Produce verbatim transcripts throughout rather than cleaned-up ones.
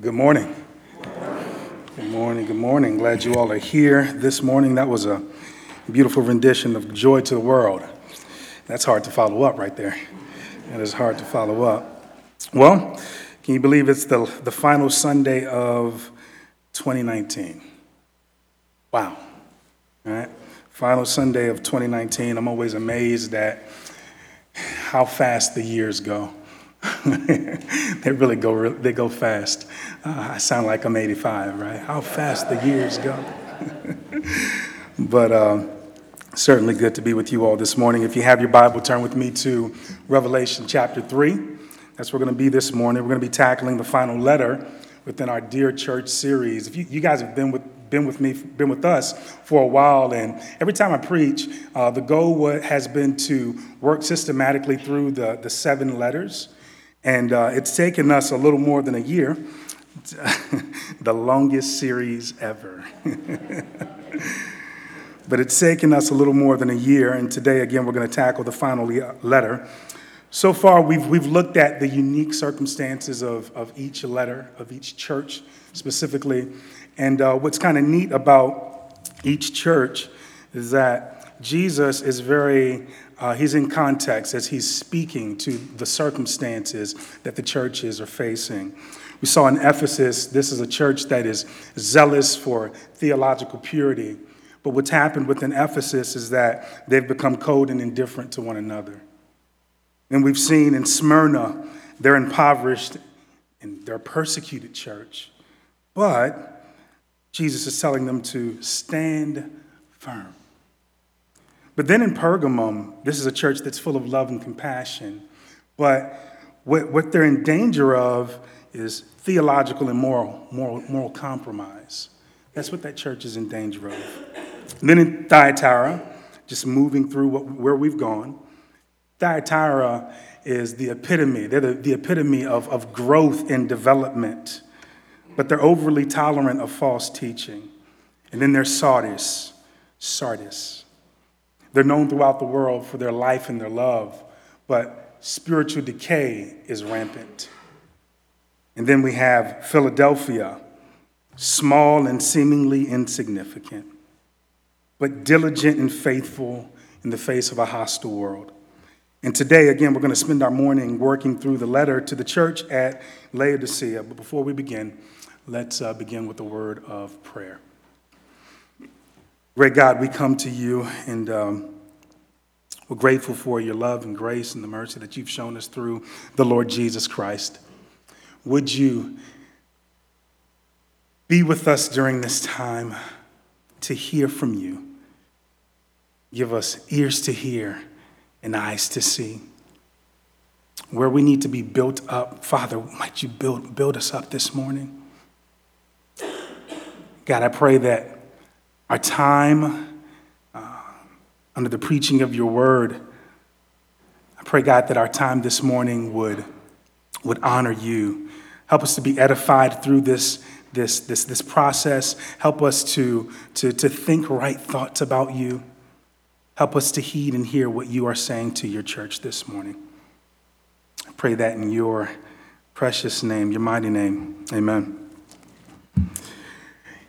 Good morning. Good morning. Good morning. Glad you all are here this morning. That was a beautiful rendition of Joy to the World. That's hard to follow up right there. That is hard to follow up. Well, can you believe it's the, the final Sunday of twenty nineteen? Wow. All right. Final Sunday of twenty nineteen. I'm always amazed at how fast the years go. they really go they go fast. Uh, I sound like I'm eighty-five, right? How fast the years go. but uh, certainly good to be with you all this morning. If you have your Bible, turn with me to Revelation chapter three. That's where we're going to be this morning. We're going to be tackling the final letter within our Dear Church series. If you, you guys have been with been with me, been with us for a while. And every time I preach, uh, the goal has been to work systematically through the, the seven letters. And uh, it's taken us a little more than a year, the longest series ever. But it's taken us a little more than a year. And today, again, we're going to tackle the final letter. So far, we've we've looked at the unique circumstances of, of each letter, of each church specifically. And uh, what's kind of neat about each church is that Jesus is very, uh, he's in context as he's speaking to the circumstances that the churches are facing. We saw in Ephesus, this is a church that is zealous for theological purity. But what's happened within Ephesus is that they've become cold and indifferent to one another. And we've seen in Smyrna, they're impoverished and they're a persecuted church. But Jesus is telling them to stand firm. But then in Pergamum, this is a church that's full of love and compassion. But what, what they're in danger of is theological and moral, moral, moral compromise. That's what that church is in danger of. And then in Thyatira, just moving through what, where we've gone, Thyatira is the epitome. They're the, the epitome of, of growth and development, but they're overly tolerant of false teaching. And then there's Sardis. Sardis. They're known throughout the world for their life and their love, but spiritual decay is rampant. And then we have Philadelphia, small and seemingly insignificant, but diligent and faithful in the face of a hostile world. And today, again, we're going to spend our morning working through the letter to the church at Laodicea. But before we begin, let's uh, begin with a word of prayer. Great God, we come to you, and um, we're grateful for your love and grace and the mercy that you've shown us through the Lord Jesus Christ. Would you be with us during this time to hear from you? Give us ears to hear and eyes to see. Where we need to be built up, Father, might you build, build us up this morning? God, I pray that our time uh, under the preaching of your word, I pray, God, that our time this morning would, would honor you. Help us to be edified through this, this, this, this process. Help us to, to, to think right thoughts about you. Help us to heed and hear what you are saying to your church this morning. I pray that in your precious name, your mighty name. Amen.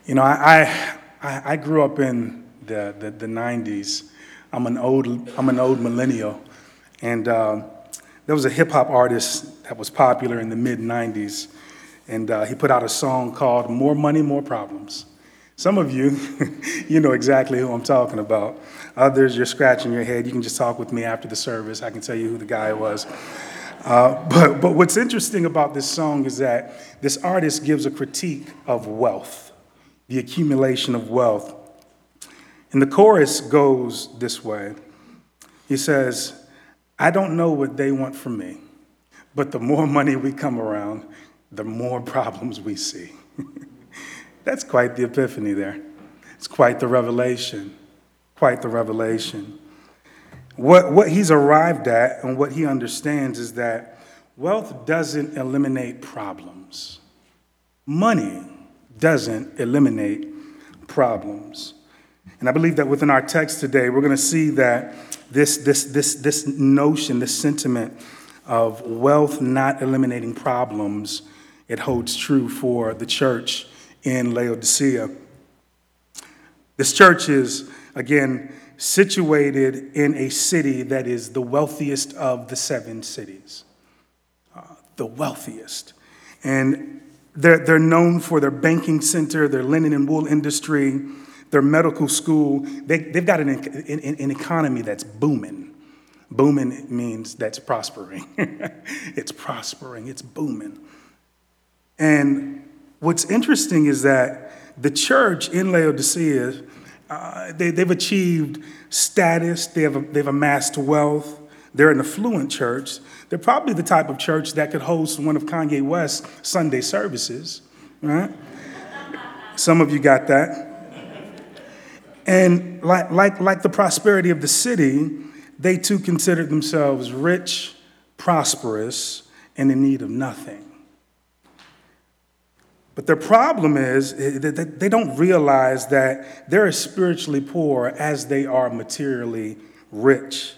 You know, I I, I grew up in the, the, the nineties. I'm an old I'm an old millennial, and uh, there was a hip hop artist that was popular in the mid nineties, and uh, he put out a song called "More Money, More Problems." Some of you, you know exactly who I'm talking about. Others, you're scratching your head. You can just talk with me after the service. I can tell you who the guy was. Uh, but, but what's interesting about this song is that this artist gives a critique of wealth, the accumulation of wealth. And the chorus goes this way. He says, I don't know what they want from me, but the more money we come around, the more problems we see. That's quite the epiphany there. It's quite the revelation, quite the revelation. What, what he's arrived at and what he understands is that wealth doesn't eliminate problems. Money doesn't eliminate problems. And I believe that within our text today, we're going to see that this, this, this, this notion, this sentiment of wealth not eliminating problems it holds true for the church in Laodicea. This church is, again, situated in a city that is the wealthiest of the seven cities. Uh, the wealthiest. And they're, they're known for their banking center, their linen and wool industry, their medical school. They, they've got an, an, an economy that's booming. Booming means that's prospering. It's prospering. It's booming. And what's interesting is that the church in Laodicea, uh, they, they've achieved status. They have, they've amassed wealth. They're an affluent church. They're probably the type of church that could host one of Kanye West's Sunday services, right? Some of you got that. And like, like, like the prosperity of the city, they too considered themselves rich, prosperous, and in need of nothing. But their problem is that they don't realize that they're as spiritually poor as they are materially rich.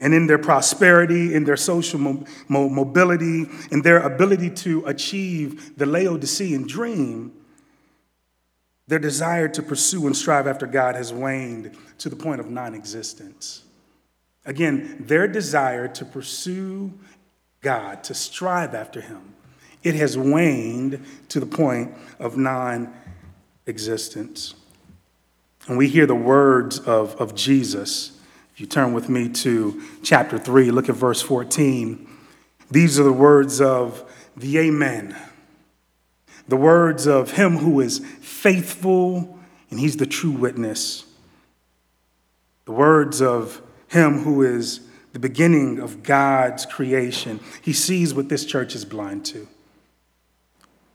And in their prosperity, in their social mo- mo- mobility, in their ability to achieve the Laodicean dream, their desire to pursue and strive after God has waned to the point of non-existence. Again, their desire to pursue God, to strive after him, it has waned to the point of non-existence. And we hear the words of, of Jesus. If you turn with me to chapter three, look at verse fourteen. These are the words of the Amen. The words of him who is faithful, and he's the true witness. The words of him who is the beginning of God's creation. He sees what this church is blind to.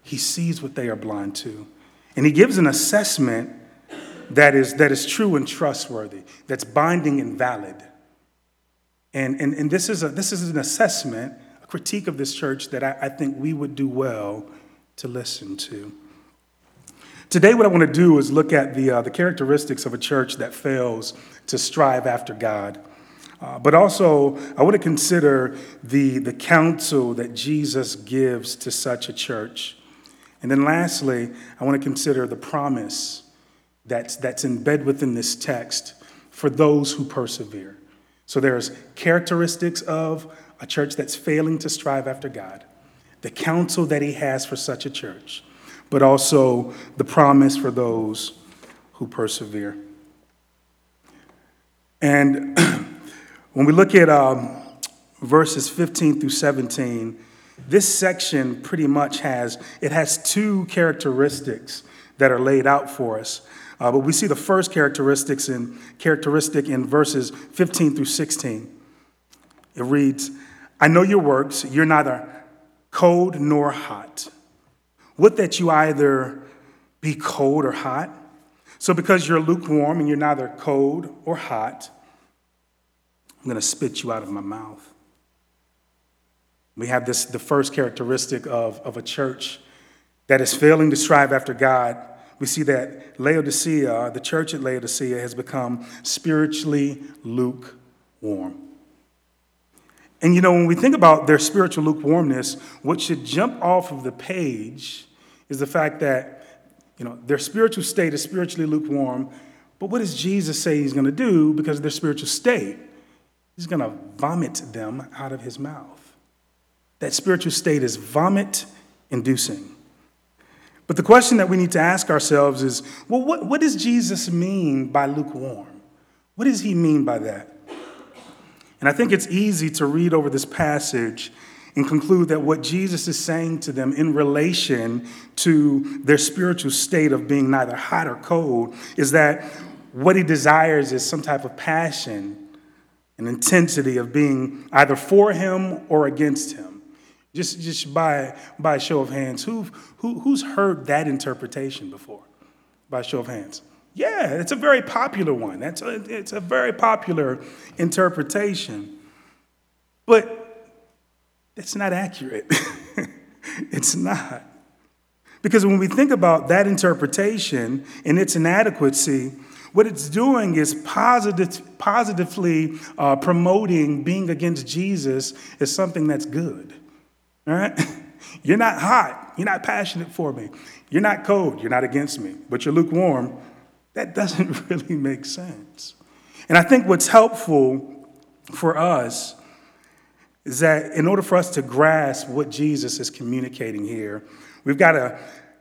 He sees what they are blind to. And he gives an assessment that is that is true and trustworthy, that's binding and valid. And, and, and this, is a, this is an assessment, a critique of this church that I, I think we would do well to listen to. Today, what I want to do is look at the, uh, the characteristics of a church that fails to strive after God. Uh, but also, I want to consider the, the counsel that Jesus gives to such a church. And then lastly, I want to consider the promise that's, that's in bed within this text for those who persevere. So there's characteristics of a church that's failing to strive after God, the counsel that he has for such a church, but also the promise for those who persevere. And when we look at um, verses fifteen through seventeen, this section pretty much has, it has two characteristics that are laid out for us. Uh, but we see the first characteristics in, characteristic in verses fifteen through sixteen. It reads, I know your works, you're neither cold nor hot. Would that you either be cold or hot? So because you're lukewarm and you're neither cold or hot, I'm going to spit you out of my mouth. We have this, the first characteristic of, of a church that is failing to strive after God. We see that Laodicea, the church at Laodicea, has become spiritually lukewarm. And, you know, when we think about their spiritual lukewarmness, what should jump off of the page is the fact that, you know, their spiritual state is spiritually lukewarm. But what does Jesus say he's going to do because of their spiritual state? He's going to vomit them out of his mouth. That spiritual state is vomit-inducing. But the question that we need to ask ourselves is, well, what, what does Jesus mean by lukewarm? What does he mean by that? And I think it's easy to read over this passage and conclude that what Jesus is saying to them in relation to their spiritual state of being neither hot or cold is that what he desires is some type of passion, an intensity of being either for him or against him. Just, just by, by a show of hands, who, who, who's heard that interpretation before? By a show of hands. Yeah, it's a very popular one. That's a, it's a very popular interpretation. But it's not accurate. It's not. Because when we think about that interpretation and its inadequacy, what it's doing is positive, positively uh, promoting being against Jesus as something that's good, all right? You're not hot. You're not passionate for me. You're not cold. You're not against me, but you're lukewarm. That doesn't really make sense. And I think what's helpful for us is that in order for us to grasp what Jesus is communicating here, we've got to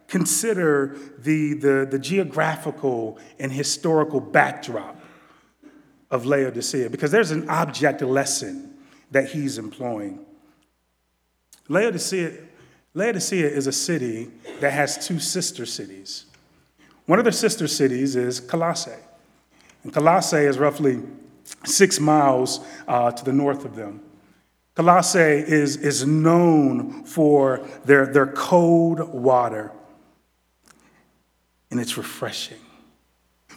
consider the, the, the geographical and historical backdrop of Laodicea, because there's an object lesson that he's employing. Laodicea, Laodicea is a city that has two sister cities. One of their sister cities is Colossae. And Colossae is roughly six miles uh, to the north of them. Colossae is, is known for their, their cold water, and it's refreshing.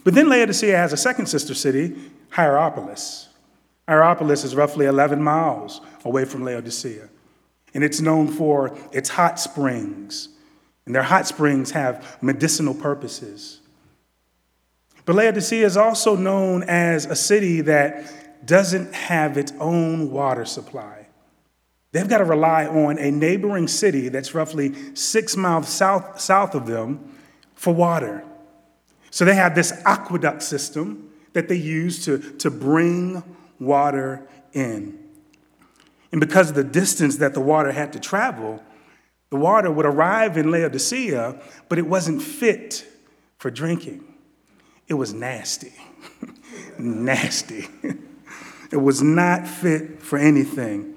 But then Laodicea has a second sister city, Hierapolis. Hierapolis is roughly eleven miles away from Laodicea, and it's known for its hot springs, and their hot springs have medicinal purposes. But Laodicea is also known as a city that doesn't have its own water supply. They've got to rely on a neighboring city that's roughly six miles south, south of them for water. So they have this aqueduct system that they use to, to bring water in. And because of the distance that the water had to travel, the water would arrive in Laodicea, but it wasn't fit for drinking. It was nasty, nasty. It was not fit for anything.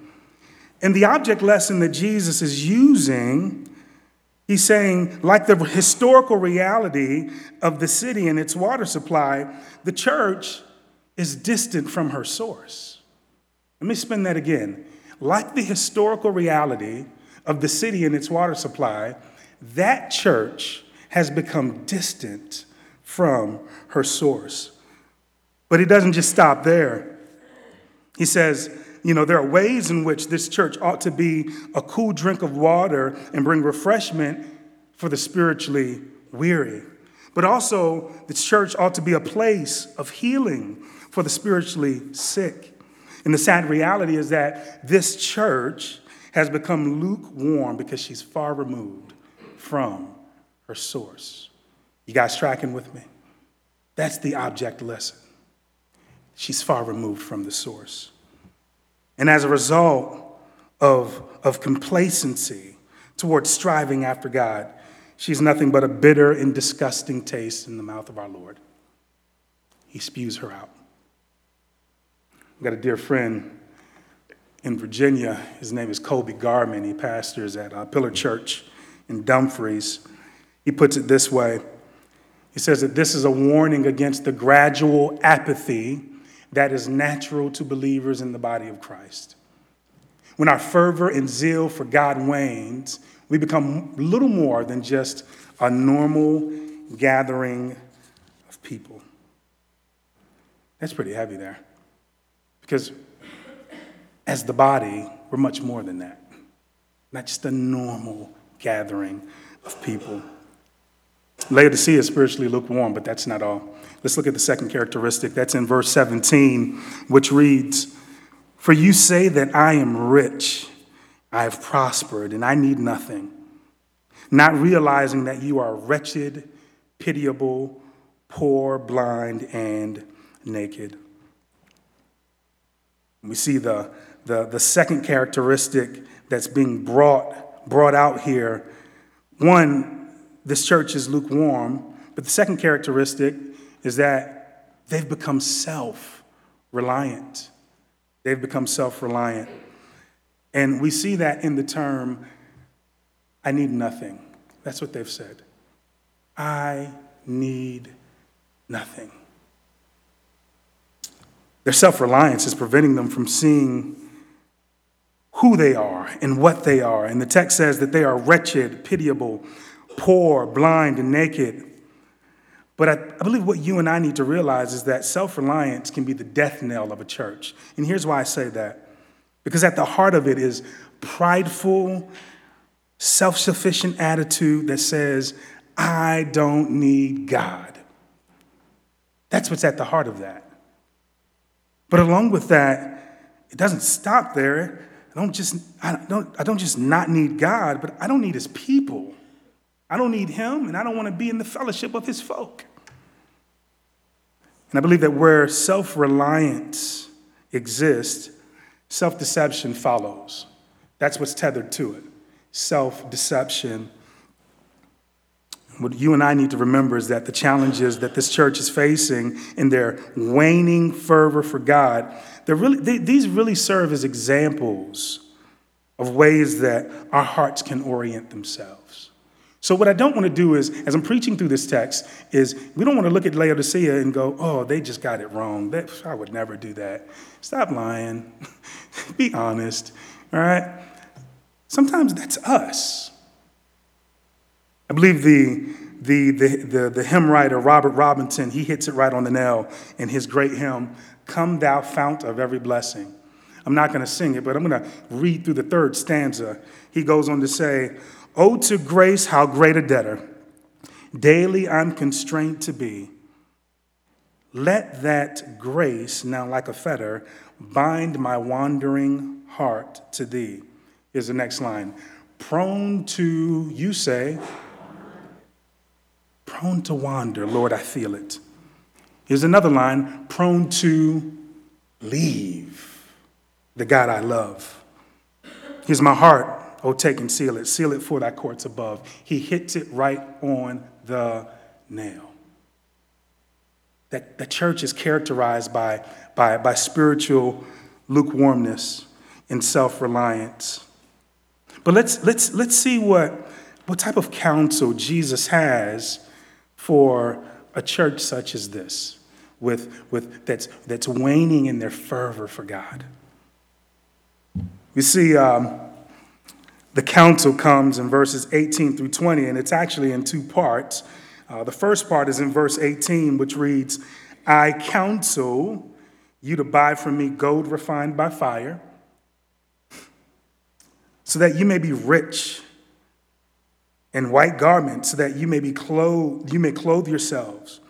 And the object lesson that Jesus is using, he's saying, like the historical reality of the city and its water supply, the church is distant from her source. Let me spin that again. Like the historical reality of the city and its water supply, that church has become distant from her source. But he doesn't just stop there. He says, you know, there are ways in which this church ought to be a cool drink of water and bring refreshment for the spiritually weary. But also, the church ought to be a place of healing for the spiritually sick. And the sad reality is that this church has become lukewarm because she's far removed from her source. You guys tracking with me? That's the object lesson. She's far removed from the source. And as a result of, of complacency towards striving after God, she's nothing but a bitter and disgusting taste in the mouth of our Lord. He spews her out. I've got a dear friend in Virginia. His name is Colby Garman. He pastors at uh, Pillar Church in Dumfries. He puts it this way. He says that this is a warning against the gradual apathy that is natural to believers in the body of Christ. When our fervor and zeal for God wanes, we become little more than just a normal gathering of people. That's pretty heavy there, because as the body, we're much more than that. Not just a normal gathering of people. Laodicea is spiritually lukewarm, but that's not all. Let's look at the second characteristic. That's in verse seventeen, which reads, "For you say that I am rich, I have prospered, and I need nothing, not realizing that you are wretched, pitiable, poor, blind, and naked." We see the, the, the second characteristic that's being brought, brought out here. One, this church is lukewarm, but the second characteristic is that they've become self-reliant. They've become self-reliant. And we see that in the term, "I need nothing." That's what they've said. I need nothing. Their self-reliance is preventing them from seeing who they are and what they are. And the text says that they are wretched, pitiable, poor, blind, and naked. But I, I believe what you and I need to realize is that self-reliance can be the death knell of a church. And here's why I say that. Because at the heart of it is prideful, self-sufficient attitude that says, I don't need God. That's what's at the heart of that. But along with that, it doesn't stop there. I don't just I don't I don't just not need God, but I don't need his people. I don't need him, and I don't want to be in the fellowship of his folk. And I believe that where self-reliance exists, self-deception follows. That's what's tethered to it. Self-deception. What you and I need to remember is that the challenges that this church is facing in their waning fervor for God, they're really, they, these really serve as examples of ways that our hearts can orient themselves. So what I don't want to do is, as I'm preaching through this text, is we don't want to look at Laodicea and go, oh, they just got it wrong. That, I would never do that. Stop lying. Be honest. All right? Sometimes that's us. I believe the, the the the the hymn writer, Robert Robinson, he hits it right on the nail in his great hymn, Come Thou Fount of Every Blessing. I'm not going to sing it, but I'm going to read through the third stanza. He goes on to say, "Oh, to grace, how great a debtor, daily I'm constrained to be. Let that grace, now like a fetter, bind my wandering heart to thee." Here's the next line. Prone to, you say, prone to wander, Lord, I feel it. Here's another line, prone to leave the God I love. Here's my heart, oh, take and seal it. Seal it for thy courts above. He hits it right on the nail. That the church is characterized by, by, by spiritual lukewarmness and self-reliance. But let's let's let's see what what type of counsel Jesus has for a church such as this, with with that's that's waning in their fervor for God. You see, um, the counsel comes in verses eighteen through twenty, and it's actually in two parts. Uh, the first part is in verse eighteen, which reads, "I counsel you to buy from me gold refined by fire, so that you may be rich in white garments, so that you may be clothed, you may clothe yourselves,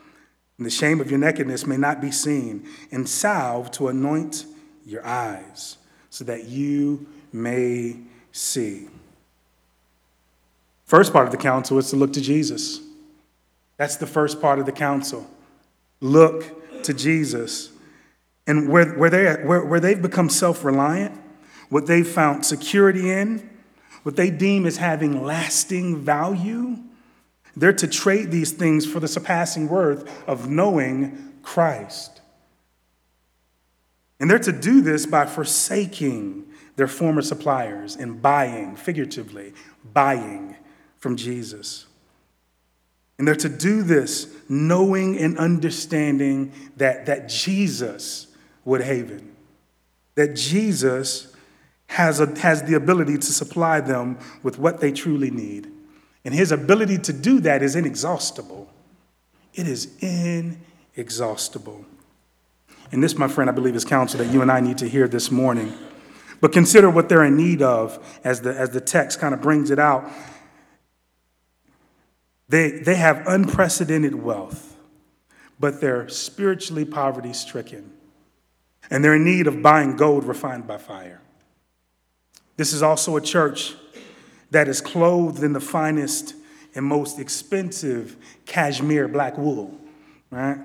and the shame of your nakedness may not be seen, and salve to anoint your eyes, so that you may see." First part of the counsel is to look to Jesus. That's the first part of the counsel. Look to Jesus. And where, where, they, where, where they've become self-reliant, what they found security in, what they deem as having lasting value, they're to trade these things for the surpassing worth of knowing Christ. And they're to do this by forsaking their former suppliers and buying, figuratively, buying from Jesus. And they're to do this knowing and understanding that, that Jesus would haven, that Jesus Has, a, has the ability to supply them with what they truly need. And his ability to do that is inexhaustible. It is inexhaustible. And this, my friend, I believe is counsel that you and I need to hear this morning. But consider what they're in need of as the, as the text kind of brings it out. They, they have unprecedented wealth, but they're spiritually poverty-stricken. And they're in need of buying gold refined by fire. This is also a church that is clothed in the finest and most expensive cashmere black wool, right?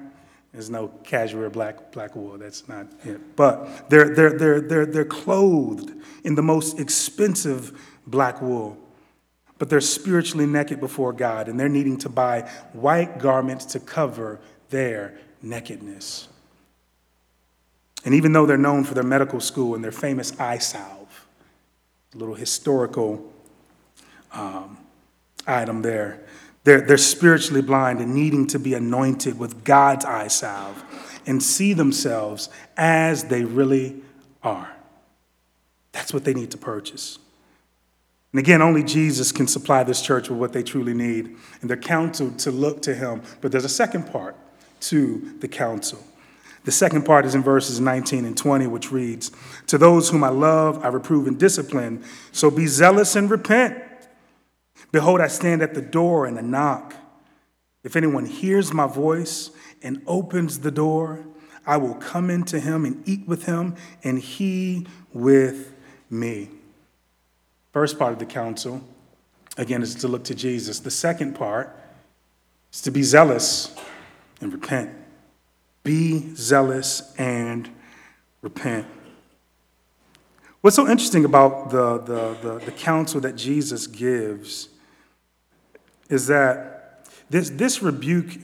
There's no cashmere black black wool. That's not it. But they're they're they're they're they're clothed in the most expensive black wool, but they're spiritually naked before God, and they're needing to buy white garments to cover their nakedness. And even though they're known for their medical school and their famous eye salve, a little historical um, item there. They're, they're spiritually blind and needing to be anointed with God's eye salve and see themselves as they really are. That's what they need to purchase. And again, only Jesus can supply this church with what they truly need. And they're counseled to look to him. But there's a second part to the counsel. The second part is in verses nineteen and twenty, which reads, "To those whom I love, I reprove and discipline. So be zealous and repent. Behold, I stand at the door and I knock. If anyone hears my voice and opens the door, I will come into him and eat with him and he with me." First part of the counsel, again, is to look to Jesus. The second part is to be zealous and repent. Be zealous and repent. What's so interesting about the, the, the, the counsel that Jesus gives is that this, this rebuke,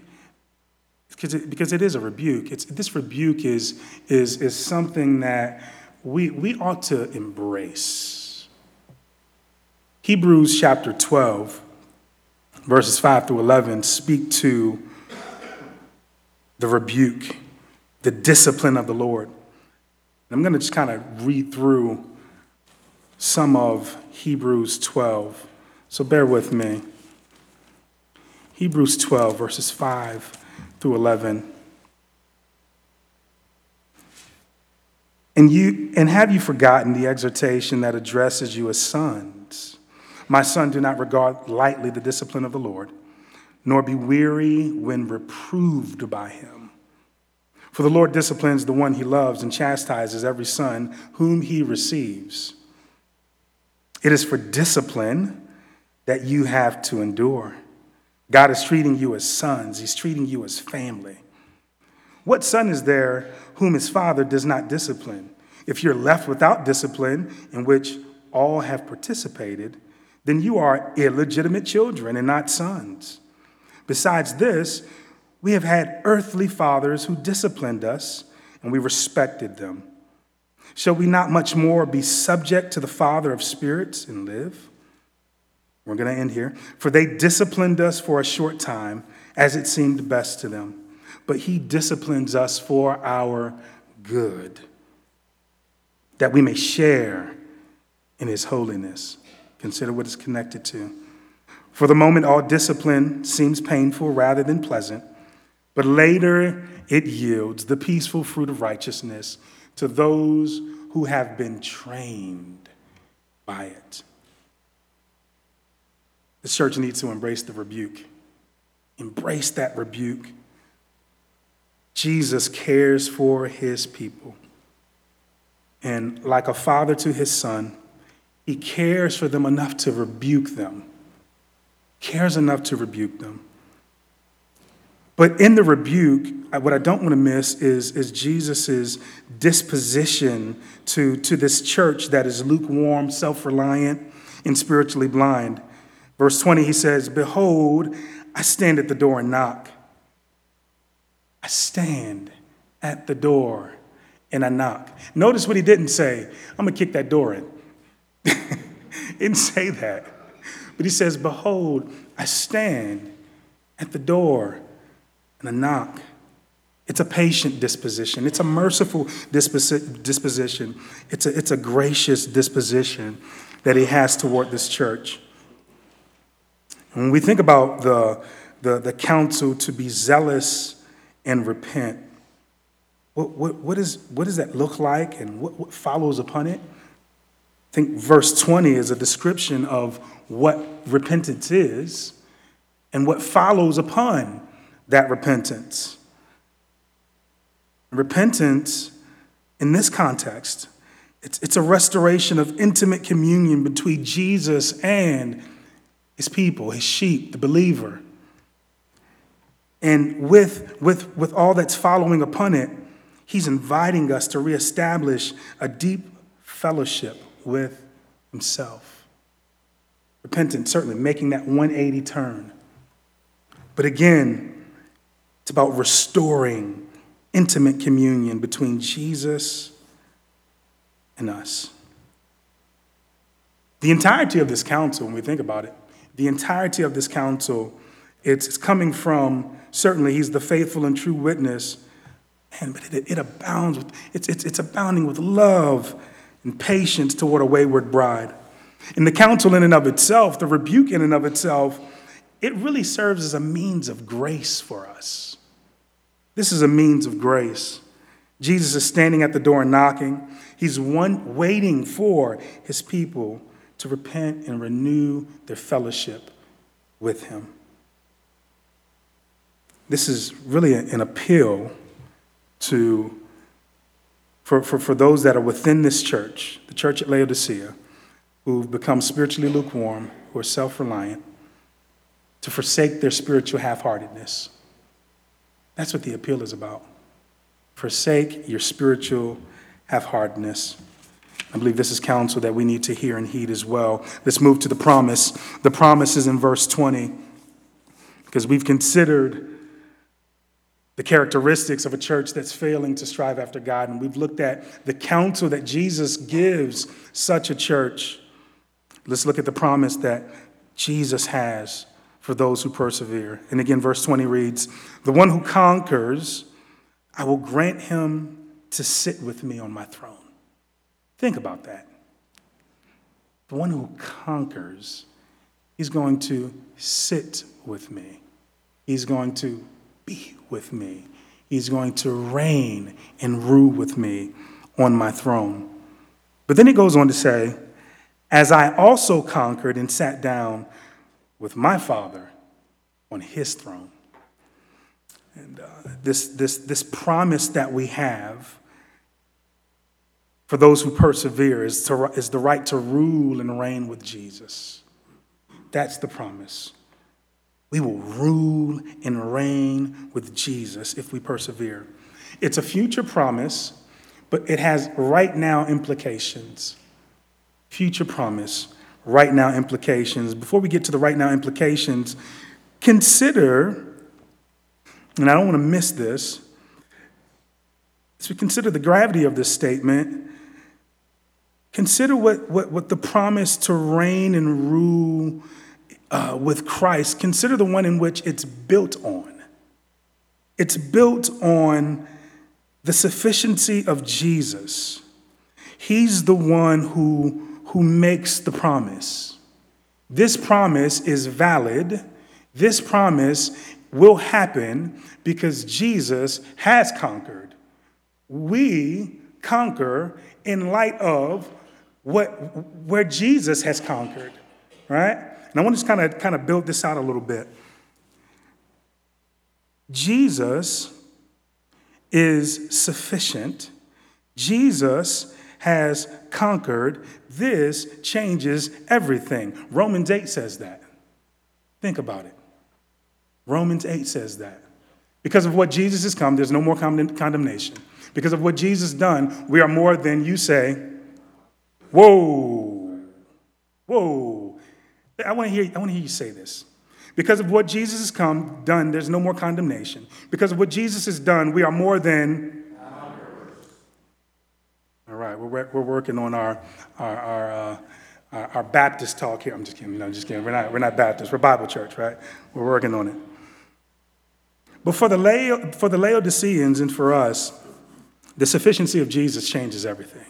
because it, because it is a rebuke, it's, this rebuke is, is, is something that we, we ought to embrace. Hebrews chapter twelve, verses five through eleven, speak to the rebuke, the discipline of the Lord. I'm going to just kind of read through some of Hebrews twelve. So bear with me. Hebrews twelve, verses five through eleven. And you, and have you forgotten the exhortation that addresses you as sons? My son, do not regard lightly the discipline of the Lord, nor be weary when reproved by him. For the Lord disciplines the one he loves and chastises every son whom he receives. It is for discipline that you have to endure. God is treating you as sons. He's treating you as family. What son is there whom his father does not discipline? If you're left without discipline, in which all have participated, then you are illegitimate children and not sons. Besides this, we have had earthly fathers who disciplined us, and we respected them. Shall we not much more be subject to the Father of spirits and live? We're going to end here. For they disciplined us for a short time, as it seemed best to them. But he disciplines us for our good, that we may share in his holiness. Consider what it's connected to. For the moment, all discipline seems painful rather than pleasant. But later it yields the peaceful fruit of righteousness to those who have been trained by it. The church needs to embrace the rebuke. Embrace that rebuke. Jesus cares for his people. And like a father to his son, he cares for them enough to rebuke them. Cares enough to rebuke them. But in the rebuke, what I don't want to miss is, is Jesus' disposition to, to this church that is lukewarm, self-reliant, and spiritually blind. Verse twenty, he says, "Behold, I stand at the door and knock. I stand at the door and I knock." Notice what he didn't say. I'm going to kick that door in. He didn't say that. But he says, "Behold, I stand at the door and a knock." It's a patient disposition. It's a merciful disposi- disposition. It's a, it's a gracious disposition that he has toward this church. And when we think about the, the, the counsel to be zealous and repent, what, what, what, is, what does that look like and what, what follows upon it? I think verse twenty is a description of what repentance is and what follows upon that repentance. Repentance, in this context, it's, it's a restoration of intimate communion between Jesus and his people, his sheep, the believer. And with, with, with all that's following upon it, he's inviting us to reestablish a deep fellowship with himself. Repentance, certainly, making that one eighty turn. But again, it's about restoring intimate communion between Jesus and us. The entirety of this counsel, when we think about it, the entirety of this counsel, it's coming from, certainly he's the faithful and true witness, and but it, it abounds with, it's, it's, it's abounding with love and patience toward a wayward bride. And the counsel in and of itself, the rebuke in and of itself, it really serves as a means of grace for us. This is a means of grace. Jesus is standing at the door and knocking. He's one waiting for his people to repent and renew their fellowship with him. This is really an appeal to for, for, for those that are within this church, the church at Laodicea, who've become spiritually lukewarm, who are self-reliant, to forsake their spiritual half-heartedness. That's what the appeal is about. Forsake your spiritual half-heartedness. I believe this is counsel that we need to hear and heed as well. Let's move to the promise. The promise is in verse twenty, because we've considered the characteristics of a church that's failing to strive after God, and we've looked at the counsel that Jesus gives such a church. Let's look at the promise that Jesus has for those who persevere. And again, verse twenty reads, "The one who conquers, I will grant him to sit with me on my throne." Think about that. The one who conquers, he's going to sit with me. He's going to be with me. He's going to reign and rule with me on my throne. But then he goes on to say, "As I also conquered and sat down with my Father on his throne." And uh, this, this, this promise that we have for those who persevere is, to, is the right to rule and reign with Jesus. That's the promise. We will rule and reign with Jesus if we persevere. It's a future promise, but it has right now implications. Future promise, right now implications. Before we get to the right now implications, consider, and I don't want to miss this, as we consider the gravity of this statement, Consider what, what, what the promise to reign and rule uh, with Christ, consider the one in which it's built on. It's built on the sufficiency of Jesus. He's the one who, who makes the promise. This promise is valid. This promise will happen because Jesus has conquered. We conquer in light of What, where Jesus has conquered, right? And I want to just kind of kind of build this out a little bit. Jesus is sufficient. Jesus has conquered. This changes everything. Romans eight says that. Think about it. Romans eight says that. Because of what Jesus has come, there's no more condemnation. Because of what Jesus has done, we are more than, you say, Whoa, whoa. I want to hear, I want to hear you say this. Because of what Jesus has come, done, there's no more condemnation. Because of what Jesus has done, we are more than conquerors. All right, we're, we're working on our, our, our, uh, our, our Baptist talk here. I'm just kidding, no, I'm just kidding. We're not, we're not Baptist, we're Bible church, right? We're working on it. But for the, La- for the Laodiceans and for us, the sufficiency of Jesus changes everything.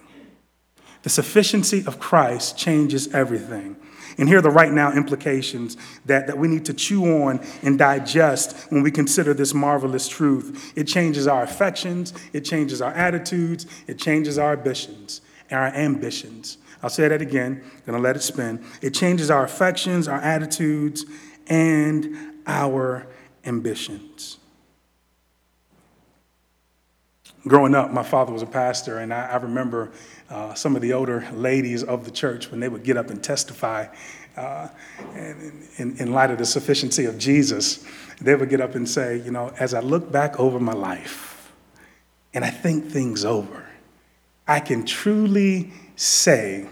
The sufficiency of Christ changes everything. And here are the right now implications that, that we need to chew on and digest when we consider this marvelous truth. It changes our affections. It changes our attitudes. It changes our ambitions. Our ambitions. I'll say that again. I'm going to let it spin. It changes our affections, our attitudes, and our ambitions. Growing up, my father was a pastor, and I, I remember uh, some of the older ladies of the church when they would get up and testify uh, and, and, in light of the sufficiency of Jesus. They would get up and say, you know, as I look back over my life and I think things over, I can truly say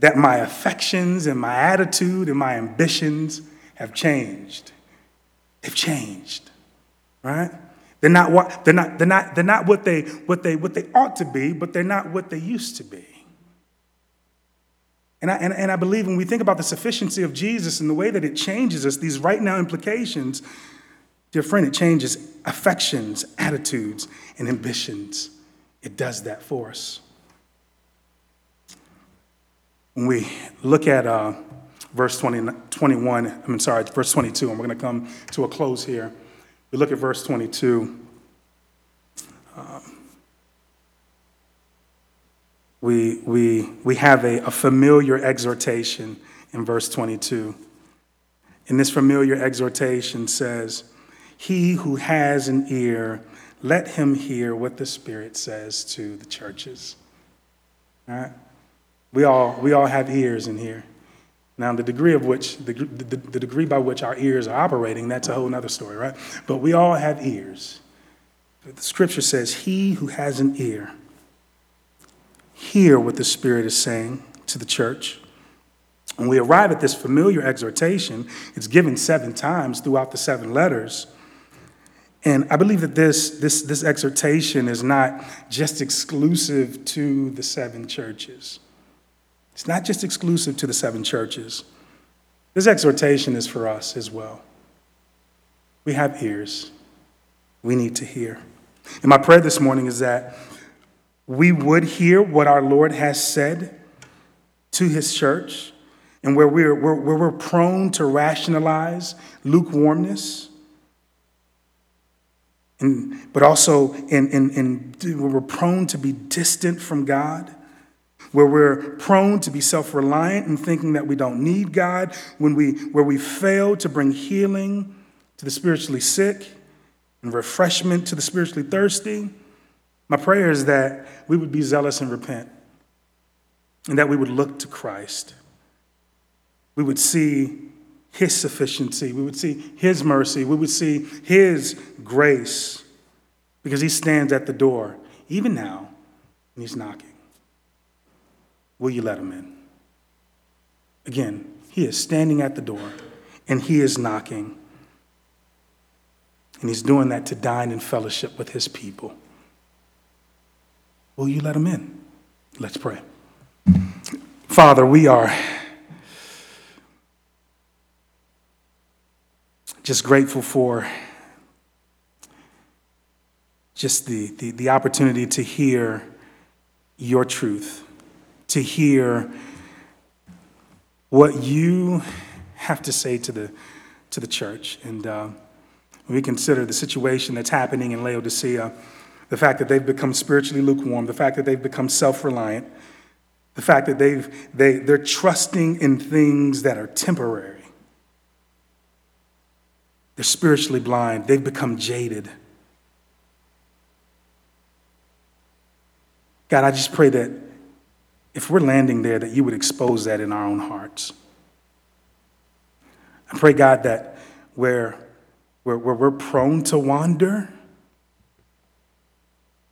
that my affections and my attitude and my ambitions have changed. They've changed, right? They're not what they're not they're not they're not what they what they what they ought to be, but they're not what they used to be. And I and, and I believe when we think about the sufficiency of Jesus and the way that it changes us, these right now implications, dear friend, it changes affections, attitudes, and ambitions. It does that for us. When we look at uh, verse twenty, twenty-one, I'm sorry, verse twenty-two, and we're going to come to a close here. We look at verse twenty-two. Um, we, we, we have a, a familiar exhortation in verse twenty-two. And this familiar exhortation says, "He who has an ear, let him hear what the Spirit says to the churches." All right? We all, we all have ears in here. Now, the degree of which, the, the, the degree by which our ears are operating, that's a whole nother story, right? But we all have ears. The scripture says, he who has an ear, hear what the Spirit is saying to the church. When we arrive at this familiar exhortation, it's given seven times throughout the seven letters. And I believe that this, this, this exhortation is not just exclusive to the seven churches. It's not just exclusive to the seven churches. This exhortation is for us as well. We have ears. We need to hear. And my prayer this morning is that we would hear what our Lord has said to his church, and where we're, where, where we're prone to rationalize lukewarmness, and, but also in, in, in, where we're prone to be distant from God, where we're prone to be self-reliant and thinking that we don't need God, when we, where we fail to bring healing to the spiritually sick and refreshment to the spiritually thirsty, my prayer is that we would be zealous and repent, and that we would look to Christ. We would see his sufficiency. We would see his mercy. We would see his grace, because he stands at the door, even now, and he's knocking. Will you let him in? Again, he is standing at the door, and he is knocking. And he's doing that to dine in fellowship with his people. Will you let him in? Let's pray. Father, we are just grateful for just the, the, the opportunity to hear your truth, to hear what you have to say to the to the church. And uh, when we consider the situation that's happening in Laodicea, the fact that they've become spiritually lukewarm, the fact that they've become self-reliant, the fact that they've they they're trusting in things that are temporary. They're spiritually blind. They've become jaded. God, I just pray that if we're landing there, that you would expose that in our own hearts. I pray, God, that where, where, where we're prone to wander,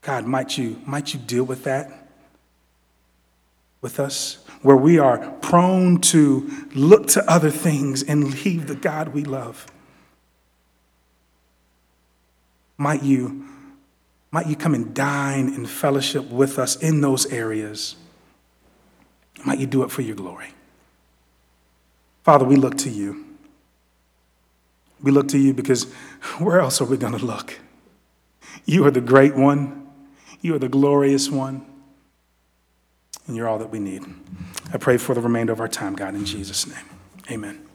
God, might you, might you deal with that with us? Where we are prone to look to other things and leave the God we love, might you, might you come and dine in fellowship with us in those areas? Might you do it for your glory. Father, we look to you. We look to you because where else are we going to look? You are the great one. You are the glorious one. And you're all that we need. I pray for the remainder of our time, God, in Jesus' name. Amen.